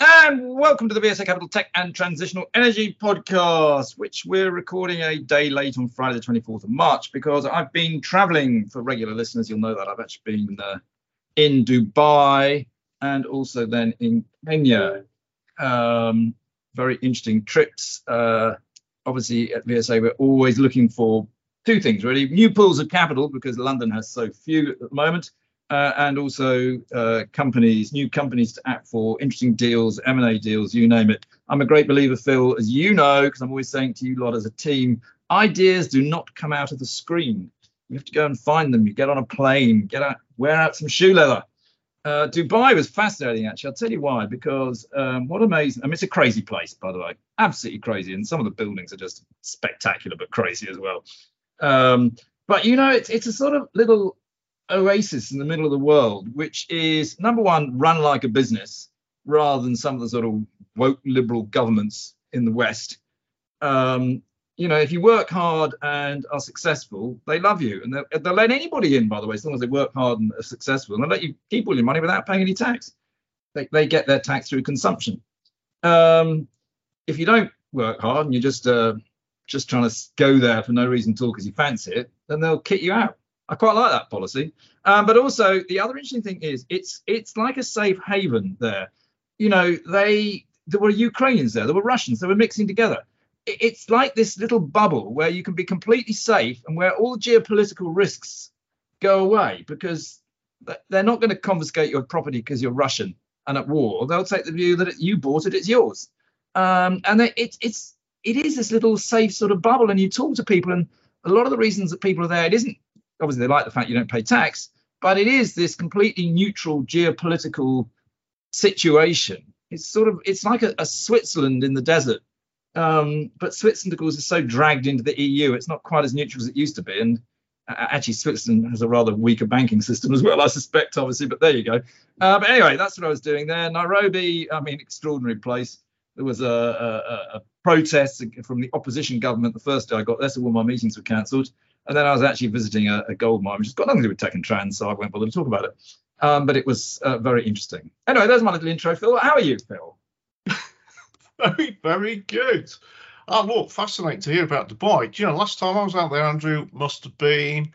And welcome to the VSA Capital Tech and Transitional Energy podcast, which we're recording a day late on Friday the 24th of March because I've been traveling. For regular listeners, you'll know that I've actually been in Dubai and also then in Kenya. Very interesting trips. Obviously at VSA, we're always looking for two things really: new pools of capital, because London has so few at the moment. And also new companies to act for, interesting deals, M&A deals, you name it. I'm a great believer, Phil, as you know, because I'm always saying to you lot as a team, ideas do not come out of the screen. You have to go and find them. You get on a plane, get out, wear out some shoe leather. Dubai was fascinating, actually. I'll tell you why, because what amazing, I mean, it's a crazy place, by the way, absolutely crazy. And some of the buildings are just spectacular, but crazy as well. But, you know, it's a sort of little oasis in the middle of the world, which is, number one, run like a business rather than some of the sort of woke liberal governments in the West. You know, if you work hard and are successful, they love you, and they'll let anybody in, by the way, as long as they work hard and are successful, and they'll let you keep all your money without paying any tax. They get their tax through consumption. If you don't work hard and you're just trying to go there for no reason at all because you fancy it, then they'll kick you out. I quite like that policy. But also the other interesting thing is it's like a safe haven there. You know, there were Ukrainians there, there were Russians, they were mixing together. It's like this little bubble where you can be completely safe and where all geopolitical risks go away, because they're not going to confiscate your property because you're Russian and at war. They'll take the view that you bought it, it's yours. And it is this little safe sort of bubble, and you talk to people, and a lot of the reasons that people are there, it isn't, obviously they like the fact you don't pay tax, but it is this completely neutral geopolitical situation. It's like a Switzerland in the desert. But Switzerland, of course, is so dragged into the EU, it's not quite as neutral as it used to be. And actually, Switzerland has a rather weaker banking system as well, I suspect, obviously, but there you go. But anyway, that's what I was doing there. Nairobi, I mean, extraordinary place. There was a protest from the opposition government the first day I got there, so all my meetings were cancelled. And then I was actually visiting a gold mine, which has got nothing to do with tech and trans, so I won't bother to talk about it. But it was very interesting. Anyway, there's my little intro, Phil. How are you, Phil? Very, very good. Look, fascinating to hear about Dubai. Do you know, last time I was out there, Andrew, must have been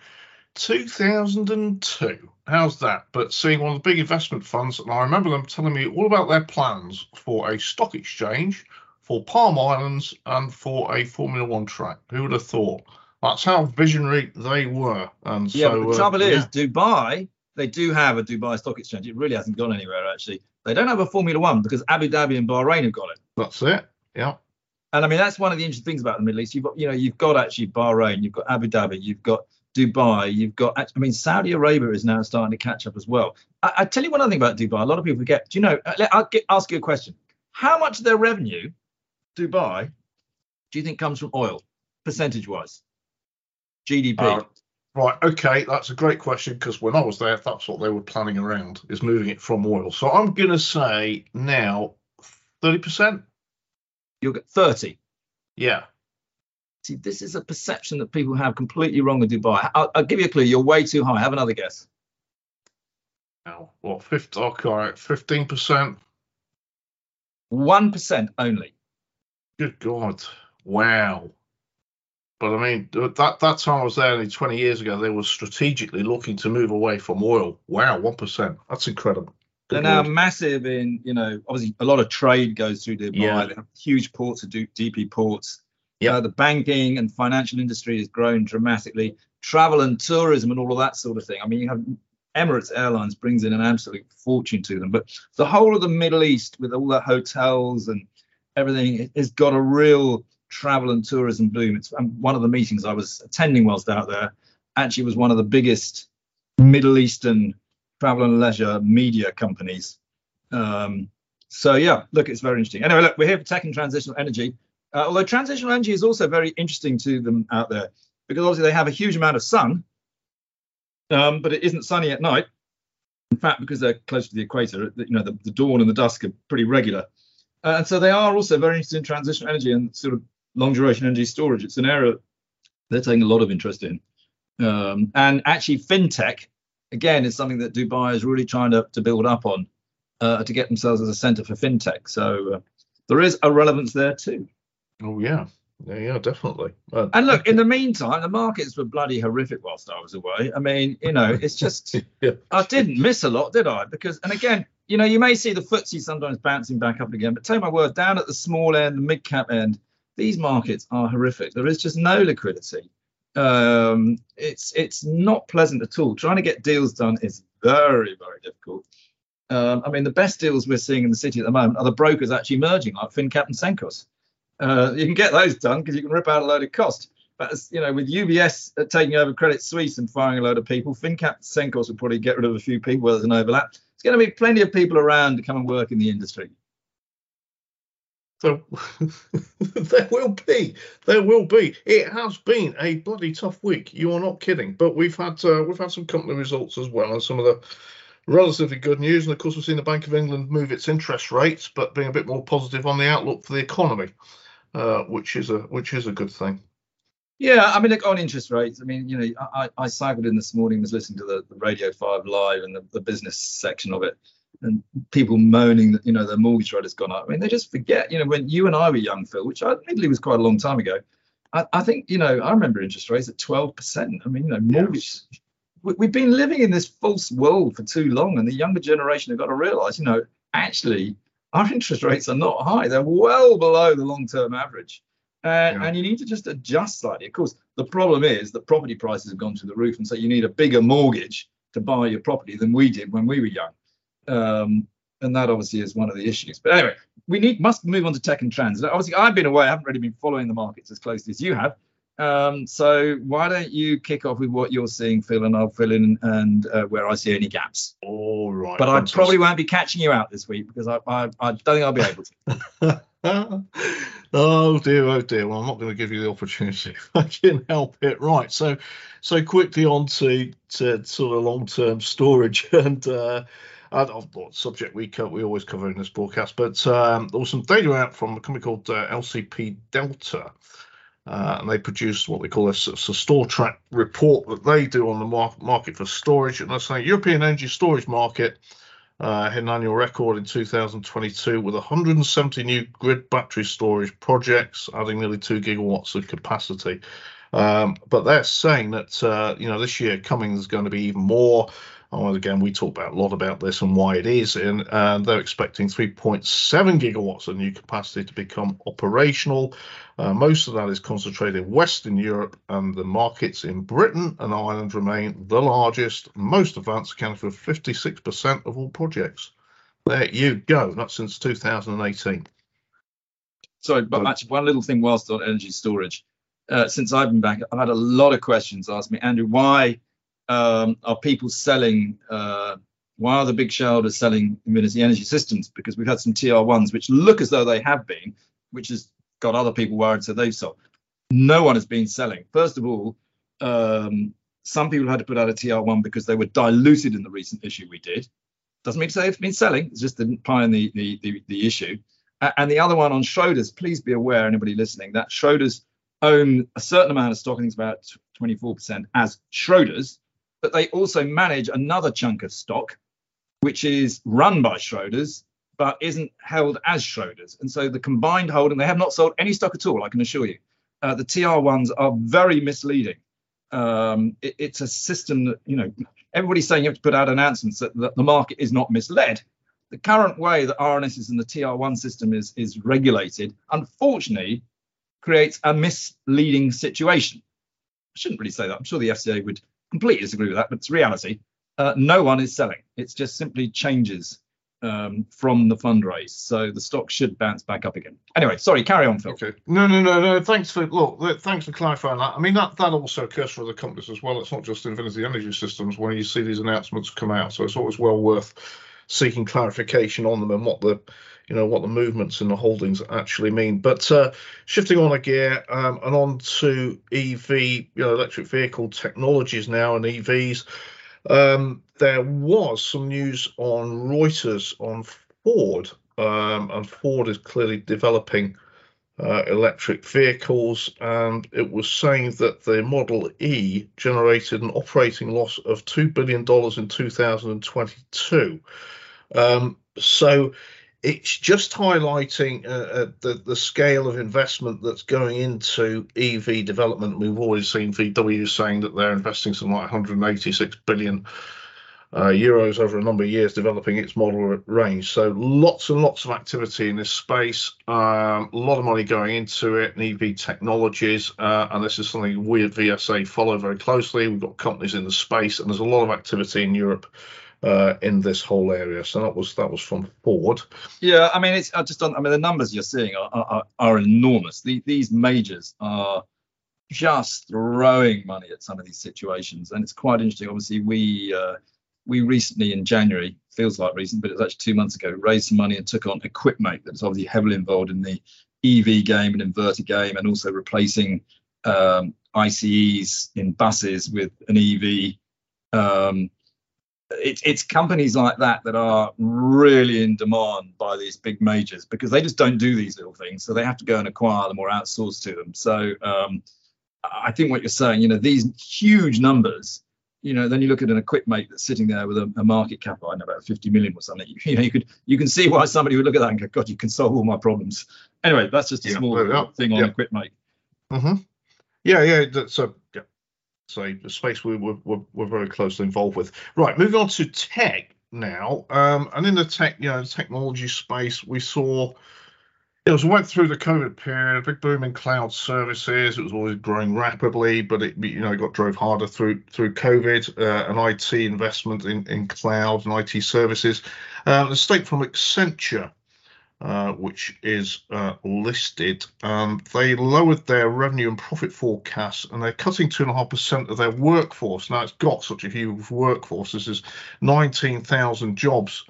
2002. How's that? But seeing one of the big investment funds, and I remember them telling me all about their plans for a stock exchange, for Palm Islands, and for a Formula One track. Who would have thought? That's how visionary they were. And yeah, so, but the trouble is, Dubai, they do have a Dubai Stock Exchange. It really hasn't gone anywhere, actually. They don't have a Formula One because Abu Dhabi and Bahrain have got it. That's it. Yeah. And I mean, that's one of the interesting things about the Middle East. You've got actually Bahrain, you've got Abu Dhabi, you've got Dubai, you've got, I mean, Saudi Arabia is now starting to catch up as well. I tell you one other thing about Dubai. A lot of people forget. Do you know? I'll ask you a question. How much of their revenue, Dubai, do you think comes from oil, percentage-wise? GDP. Right. Okay. That's a great question, because when I was there, that's what they were planning around, is moving it from oil. So I'm going to say now 30%. You'll get 30. Yeah. See, this is a perception that people have completely wrong with Dubai. I'll give you a clue. You're way too high. Have another guess. Now, what? 15%. 1% only. Good God. Wow. But I mean, that time I was there only 20 years ago, they were strategically looking to move away from oil. Wow, 1%. That's incredible. They're now massive in, you know, obviously a lot of trade goes through Dubai. Yeah. They have huge ports, DP ports. Yeah. The banking and financial industry has grown dramatically. Travel and tourism and all of that sort of thing. I mean, you have Emirates Airlines brings in an absolute fortune to them. But the whole of the Middle East, with all the hotels and everything, has got a real travel and tourism boom. It's one of the meetings I was attending whilst out there. Actually, was one of the biggest Middle Eastern travel and leisure media companies. So yeah, look, it's very interesting. Anyway, look, we're here for tech and transitional energy. Although transitional energy is also very interesting to them out there, because obviously they have a huge amount of sun, but it isn't sunny at night. In fact, because they're close to the equator, you know, the dawn and the dusk are pretty regular, and so they are also very interested in transitional energy and sort of long-duration energy storage. It's an area they're taking a lot of interest in. And actually, fintech, again, is something that Dubai is really trying to build up on. to get themselves as a centre for fintech. So there is a relevance there too. Oh, yeah. Yeah, definitely. And look, in the meantime, the markets were bloody horrific whilst I was away. I mean, you know, it's just, yeah. I didn't miss a lot, did I? Because, and again, you know, you may see the FTSE sometimes bouncing back up again, but take my word, down at the small end, the mid cap end, these markets are horrific. There is just no liquidity. It's not pleasant at all. Trying to get deals done is very, very difficult. I mean, the best deals we're seeing in the city at the moment are the brokers actually merging, like FinCap and Senkos. You can get those done because you can rip out a load of cost. But, you know, with UBS taking over Credit Suisse and firing a load of people, FinCap and Senkos will probably get rid of a few people where there's an overlap. There's going to be plenty of people around to come and work in the industry. So there will be. It has been a bloody tough week. You are not kidding. But we've had some company results as well, and some of the relatively good news. And of course, we've seen the Bank of England move its interest rates, but being a bit more positive on the outlook for the economy, which is a good thing. Yeah, I mean, look, on interest rates, I mean, you know, I cycled in this morning, was listening to the Radio 5 Live and the business section of it. And people moaning that, you know, their mortgage rate has gone up. I mean, they just forget, you know, when you and I were young, Phil, which admittedly was quite a long time ago, I think, you know, I remember interest rates at 12%. I mean, you know, mortgage, yes. We've been living in this false world for too long, and the younger generation have got to realise, you know, actually our interest rates are not high. They're well below the long-term average. And you need to just adjust slightly. Of course, the problem is that property prices have gone through the roof, and so you need a bigger mortgage to buy your property than we did when we were young. And that obviously is one of the issues. But anyway, we must move on to tech and trends. Obviously, I've been away. I haven't really been following the markets as closely as you have. So why don't you kick off with what you're seeing, Phil, and I'll fill in and where I see any gaps. All right. But fantastic. I probably won't be catching you out this week because I don't think I'll be able to. Oh dear. Well, I'm not going to give you the opportunity if I can help it. Right. So quickly on to sort of long-term storage and subject we always cover in this broadcast, but there was some data out from a company called LCP Delta, and they produced what they call a store track report that they do on the market for storage, and they're saying European energy storage market hit an annual record in 2022 with 170 new grid battery storage projects, adding nearly 2 gigawatts of capacity. But they're saying that you know, this year coming there's going to be even more. And again, we talk about a lot about this and why it is, and they're expecting 3.7 gigawatts of new capacity to become operational. Most of that is concentrated in Western Europe, and the markets in Britain and Ireland remain the largest, most advanced, accounting for 56% of all projects. There you go. That's since 2018. Sorry, but actually one little thing whilst on energy storage. Since I've been back, I've had a lot of questions asked me, Andrew, why are people selling, why are the big shareholders selling Infinity Energy Systems? Because we've had some TR1s which look as though they have been, which has got other people worried, so they've sold. No one has been selling. First of all, some people had to put out a TR1 because they were diluted in the recent issue we did. Doesn't mean to say it's been selling, it's just didn't pie in the issue. And the other one on Schroders, please be aware, anybody listening, that Schroders own a certain amount of stock, I think it's about 24% as Schroders, but they also manage another chunk of stock, which is run by Schroders, but isn't held as Schroders. And so the combined holding, they have not sold any stock at all, I can assure you. The TR1s are very misleading. It's a system that, you know, everybody's saying you have to put out announcements that the market is not misled. The current way that RNSs and the TR1 system is regulated, unfortunately, creates a misleading situation. I shouldn't really say that. I'm sure the FCA would completely disagree with that, but it's reality. No one is selling. It's just simply changes from the fundraise. So the stock should bounce back up again. Anyway, sorry, carry on, Phil. Okay. No. Thanks for clarifying that. I mean, that also occurs for other companies as well. It's not just Infinity Energy Systems when you see these announcements come out. So it's always well worth seeking clarification on them and what the movements in the holdings actually mean. But shifting on a gear and on to EV, electric vehicle technologies now and EVs. There was some news on Reuters on Ford, and Ford is clearly developing electric vehicles, and it was saying that the Model E generated an operating loss of $2 billion in 2022. So it's just highlighting the scale of investment that's going into EV development. We've always seen VW saying that they're investing something like 186 billion euros over a number of years developing its model range. So lots and lots of activity in this space, a lot of money going into it and EV technologies. And this is something we at VSA follow very closely. We've got companies in the space and there's a lot of activity in Europe in this whole area. So that was from Ford. Yeah, I mean, the numbers you're seeing are enormous. These majors are just throwing money at some of these situations, and it's quite interesting. Obviously, we recently in January, feels like recent, but it was actually 2 months ago, raised some money and took on Equipmate, that's obviously heavily involved in the EV game and inverter game, and also replacing ICEs in buses with an EV. It's companies like that that are really in demand by these big majors because they just don't do these little things. So they have to go and acquire them or outsource to them. So I think what you're saying, these huge numbers, then you look at an Equipmate that's sitting there with a market cap, I don't know, about 50 million or something. You can see why somebody would look at that and go, God, you can solve all my problems. Anyway, that's just a small thing on Equipmate. Mm-hmm. Yeah. That's so the space we're very closely involved with. Right, moving on to tech now, and in the tech, technology space, we saw as we went through the COVID period, big boom in cloud services. It was always growing rapidly, but it got drove harder through COVID and IT investment in cloud and IT services. The statement from Accenture, which is listed. They lowered their revenue and profit forecasts, and they're cutting 2.5% of their workforce. Now, it's got such a huge workforce. This is 19,000 jobs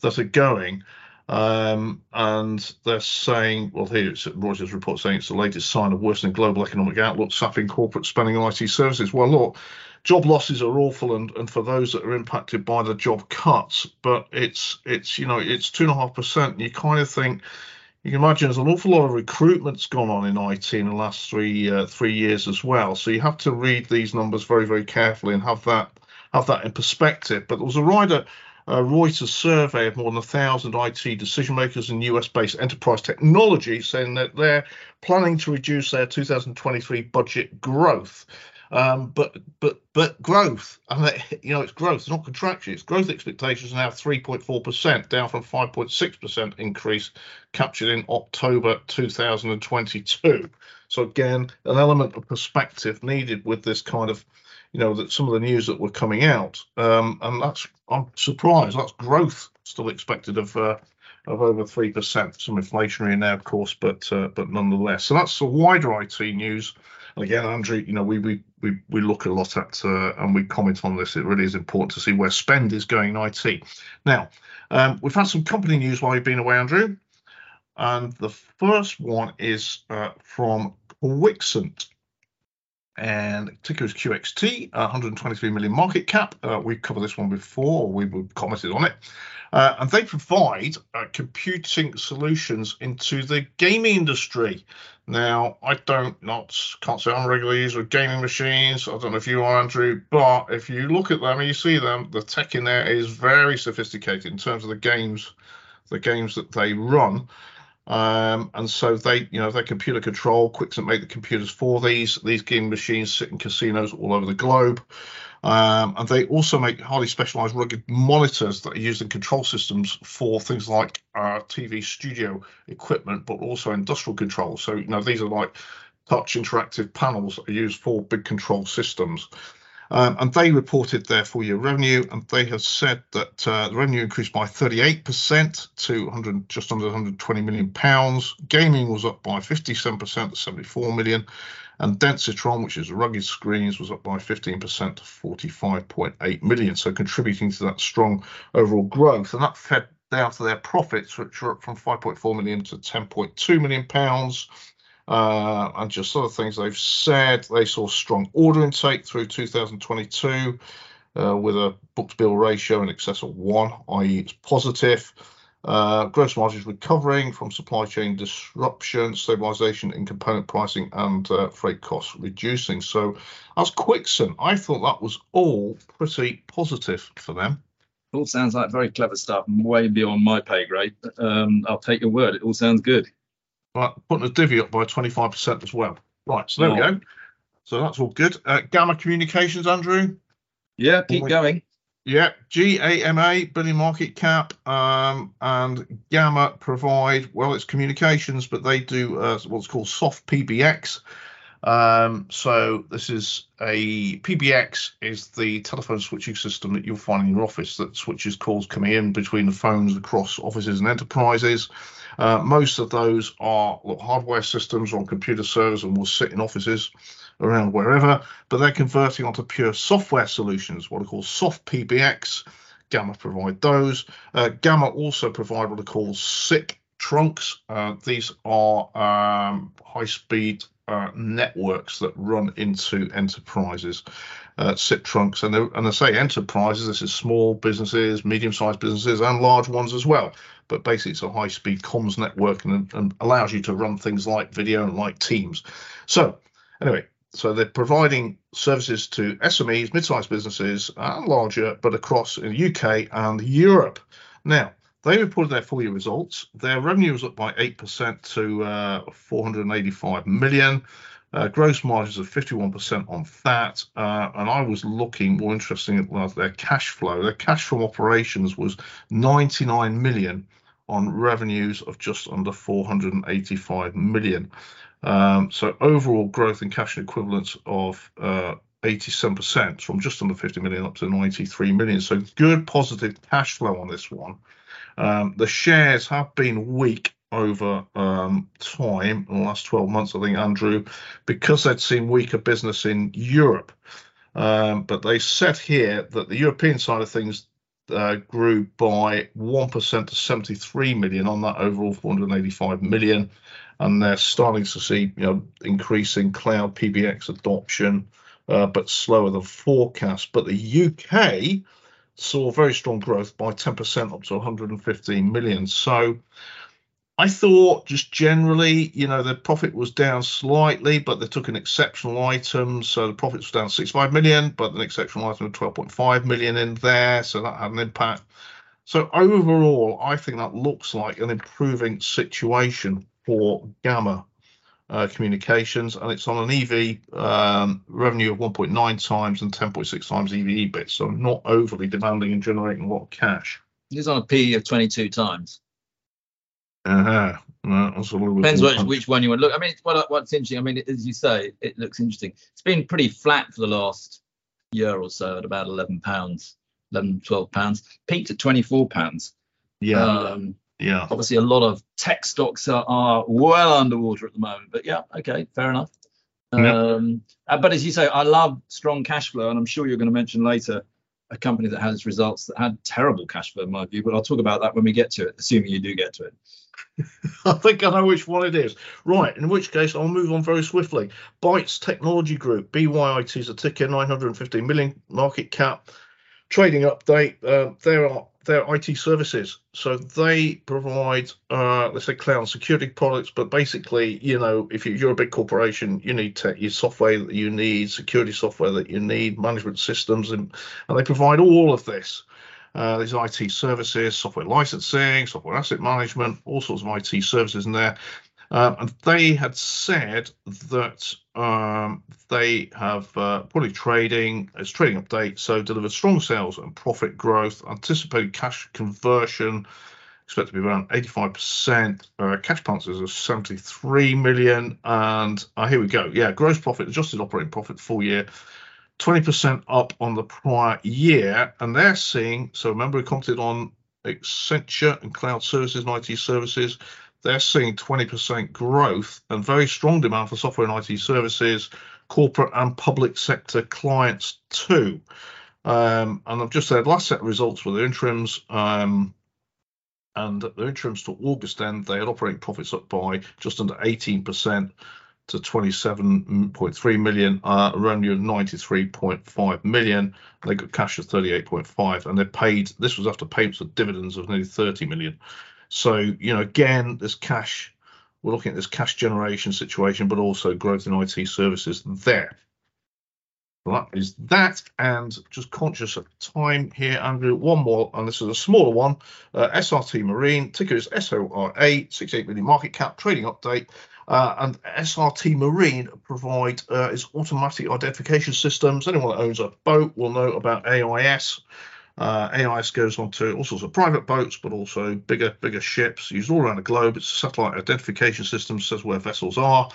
that are going. And they're saying, well, here it's Reuters report saying it's the latest sign of worsening global economic outlook, sapping corporate spending on IT services. Well, look, job losses are awful, and for those that are impacted by the job cuts, but it's 2.5%. You kind of think, you can imagine there's an awful lot of recruitment's gone on in IT in the last three years as well. So you have to read these numbers very, very carefully and have that in perspective. But there was a Reuters survey of more than 1,000 IT decision makers in US-based enterprise technology saying that they're planning to reduce their 2023 budget growth. But growth, and it's growth, it's not contraction. Its growth expectations are now 3.4%, down from 5.6% increase captured in October 2022. So again, an element of perspective needed with this kind of, that some of the news that were coming out, and I'm surprised. That's growth still expected of over 3%. Some inflationary in there, of course, but nonetheless. So that's the wider IT news. And again, Andrew, we look a lot at and we comment on this. It really is important to see where spend is going in IT. Now, we've had some company news while you've been away, Andrew. And the first one is from Quixant. And ticker is QXT, 123 million market cap. We've covered this one before, we commented on it. And they provide computing solutions into the gaming industry. Now, can't say I'm a regular user of gaming machines. I don't know if you are, Andrew, but if you look at them and you see them, the tech in there is very sophisticated in terms of the games that they run. And so they're computer control. Quixant make the computers for these game machines, sit in casinos all over the globe. And they also make highly specialized rugged monitors that are used in control systems for things like TV studio equipment, but also industrial control. So, these are like touch interactive panels that are used for big control systems. And they reported their full-year revenue, and they have said that the revenue increased by 38% to just under £120 million. Gaming was up by 57% to £74 million. And Densitron, which is rugged screens, was up by 15% to £45.8 million, so contributing to that strong overall growth. And that fed down to their profits, which were up from £5.4 million to £10.2 million. And just other things they've said, they saw strong order intake through 2022 with a book-to-bill ratio in excess of 1, i.e. it's positive. Gross margins recovering from supply chain disruption, stabilisation in component pricing and freight costs reducing. So that's Quixant. I thought that was all pretty positive for them. All sounds like very clever stuff, way beyond my pay grade. I'll take your word. It all sounds good. Right, putting the divvy up by 25% as well. Right, so there we go. So that's all good. Gamma Communications, Andrew? Yeah, keep going. Yeah, GAMA, billion market cap, and Gamma provide, well, it's communications, but they do what's called soft PBX. So this is a PBX is the telephone switching system that you'll find in your office that switches calls coming in between the phones across offices and enterprises. Most of those are hardware systems on computer servers and will sit in offices around wherever, but they're converting onto pure software solutions, what are called soft PBX. Gamma provide those. Gamma also provide what are called SIC trunks. These are high-speed networks that run into enterprises, SIP trunks, and I say enterprises, this is small businesses, medium-sized businesses and large ones as well, but basically it's a high-speed comms network and allows you to run things like video and like Teams. So anyway, so they're providing services to SMEs, mid-sized businesses and larger, but across in the UK and Europe. Now, they reported their full year results. Their revenue was up by 8% to 485 million. Gross margins of 51% on that. And I was looking more interestingly at their cash flow. Their cash from operations was 99 million on revenues of just under 485 million. So overall growth in cash and equivalents of 87% from just under 50 million up to 93 million. So good positive cash flow on this one. The shares have been weak over time in the last 12 months, I think, Andrew, because they'd seen weaker business in Europe. But they said here that the European side of things grew by 1% to 73 million on that overall 485 million. And they're starting to see, you know, increasing cloud PBX adoption, but slower than forecast. But the UK saw very strong growth by 10% up to 115 million. So I thought just generally, you know, the profit was down slightly, but they took an exceptional item. So the profit was down 65 million, but an exceptional item of 12.5 million in there. So that had an impact. So overall, I think that looks like an improving situation for Gamma Communications, and it's on an EV revenue of 1.9 times and 10.6 times EV EBIT, so not overly demanding and generating a lot of cash. It's on a PE of 22 times. Depends which one you want to look. I mean, what's interesting, I mean, as you say, it looks interesting. It's been pretty flat for the last year or so at about £11, £12, peaked at £24. Yeah. Yeah, obviously a lot of tech stocks are well underwater at the moment, but yeah, okay, fair enough. But as you say, I love strong cash flow, and I'm sure you're going to mention later a company that has results that had terrible cash flow in my view, but I'll talk about that when we get to it, assuming you do get to it. I think I know which one it is. Right, in which case I'll move on very swiftly. Bytes Technology Group, BYIT is a ticker, 950 million market cap. Trading update, they're IT services. So they provide, let's say, cloud security products, but basically, you know, if you're a big corporation, you need tech, your software that you need, security software that you need, management systems, and they provide all of this. These IT services, software licensing, software asset management, all sorts of IT services in there. And they had said that they have probably trading update, so delivered strong sales and profit growth, anticipated cash conversion, expected to be around 85%, cash balances of 73 million. And here we go. Yeah, gross profit, adjusted operating profit full year, 20% up on the prior year. And they're seeing, so remember we commented on Accenture and cloud services and IT services. They're seeing 20% growth and very strong demand for software and IT services, corporate and public sector clients too. And I've just said last set of results were the interims, and the interims to August end, they had operating profits up by just under 18% to 27.3 million, revenue of 93.5 million. They got cash of 38.5, and they paid, this was after payments of dividends of nearly 30 million. So, you know, again, there's cash. We're looking at this cash generation situation, but also growth in IT services there. Well, that is that, and just conscious of time here, Andrew, one more, and this is a smaller one. SRT Marine, ticker is SORA, 68 million market cap, trading update. And SRT Marine provide is automatic identification systems. Anyone that owns a boat will know about AIS. AIS goes on to all sorts of private boats, but also bigger ships, used all around the globe. It's a satellite identification system, says where vessels are.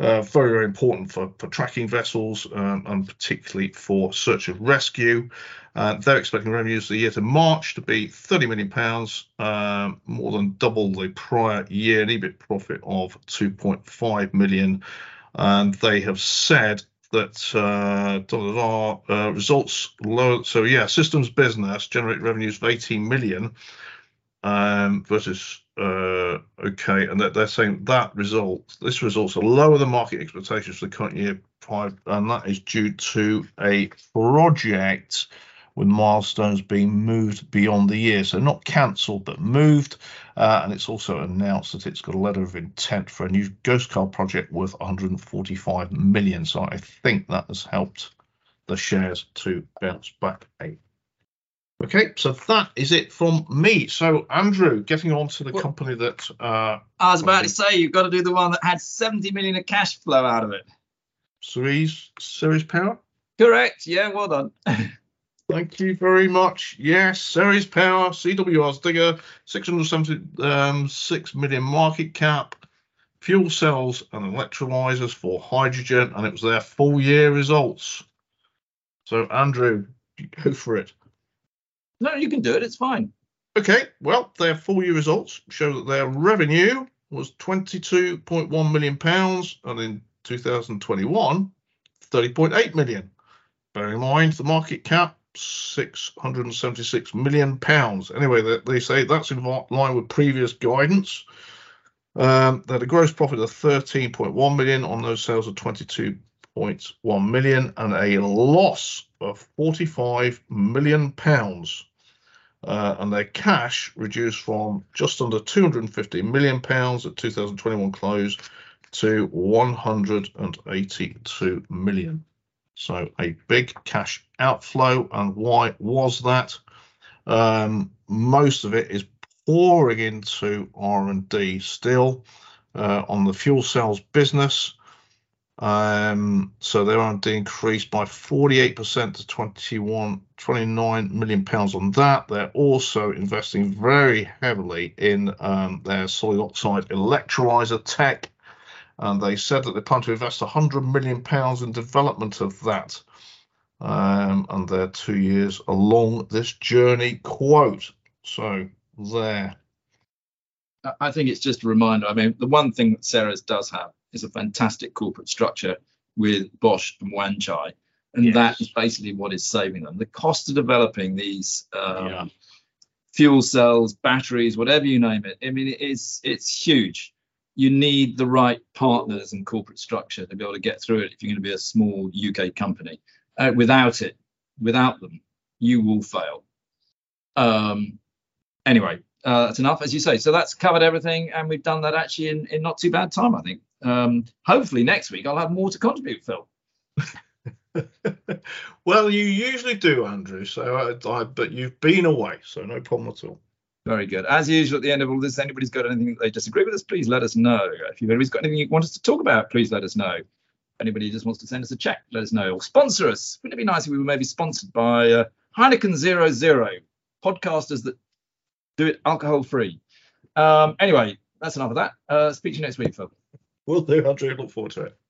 Very, very important for tracking vessels and particularly for search and rescue. They're expecting revenues the year to March to be £30 million, more than double the prior year, an EBIT profit of £2.5 million. And they have said that results low. So, yeah, systems business generate revenues of £18 million versus. Okay, and they're saying that results are lower than market expectations for the current year, and that is due to a project with milestones being moved beyond the year, so not cancelled but moved. And it's also announced that it's got a letter of intent for a new ghost car project worth 145 million. So I think that has helped the shares to bounce back a. Okay, so that is it from me. So, Andrew, getting on to the company that... I was about to say, you've got to do the one that had 70 million of cash flow out of it. Ceres Power? Correct. Yeah, well done. Thank you very much. Yes, Ceres Power, CWR's digger, 676 million market cap, fuel cells and electrolyzers for hydrogen, and it was their full year results. So, Andrew, go for it. No, you can do it. It's fine. Okay. Well, their full year results show that their revenue was £22.1 million, and in 2021, £30.8 million. Bear in mind, the market cap, £676 million. Anyway, they say that's in line with previous guidance. They had a gross profit of £13.1 million on those sales of £22.1 million, and a loss of £45 million, and their cash reduced from just under £250 million at 2021 close to £182 million. So a big cash outflow, and why was that? Most of it is pouring into R&D still on the fuel cells business. So their R&D increased by 48% to £29 million on that. They're also investing very heavily in their solid oxide electrolyzer tech, and they said that they plan to invest £100 million in development of that, and they're 2 years along this journey, quote. So there. I think it's just a reminder. I mean, the one thing that Ceres does have is a fantastic corporate structure with Bosch and Wan Chai, and yes, that is basically what is saving them. The cost of developing these fuel cells, batteries, whatever you name it, I mean, it's huge. You need the right partners and corporate structure to be able to get through it if you're going to be a small UK company. Without them, you will fail. Anyway, that's enough, as you say. So that's covered everything, and we've done that actually in not too bad time, I think. Hopefully next week I'll have more to contribute, Phil. Well, you usually do, Andrew, so but you've been away, so no problem at all. Very good. As usual, at the end of all this, anybody's got anything that they disagree with us, please let us know. If anybody's got anything you want us to talk about, please let us know. Anybody just wants to send us a check, let us know, or sponsor us. Wouldn't it be nice if we were maybe sponsored by Heineken 00, podcasters that do it alcohol free. Anyway, that's enough of that. Speak to you next week, Phil. Will do, Andrew. Look forward to it.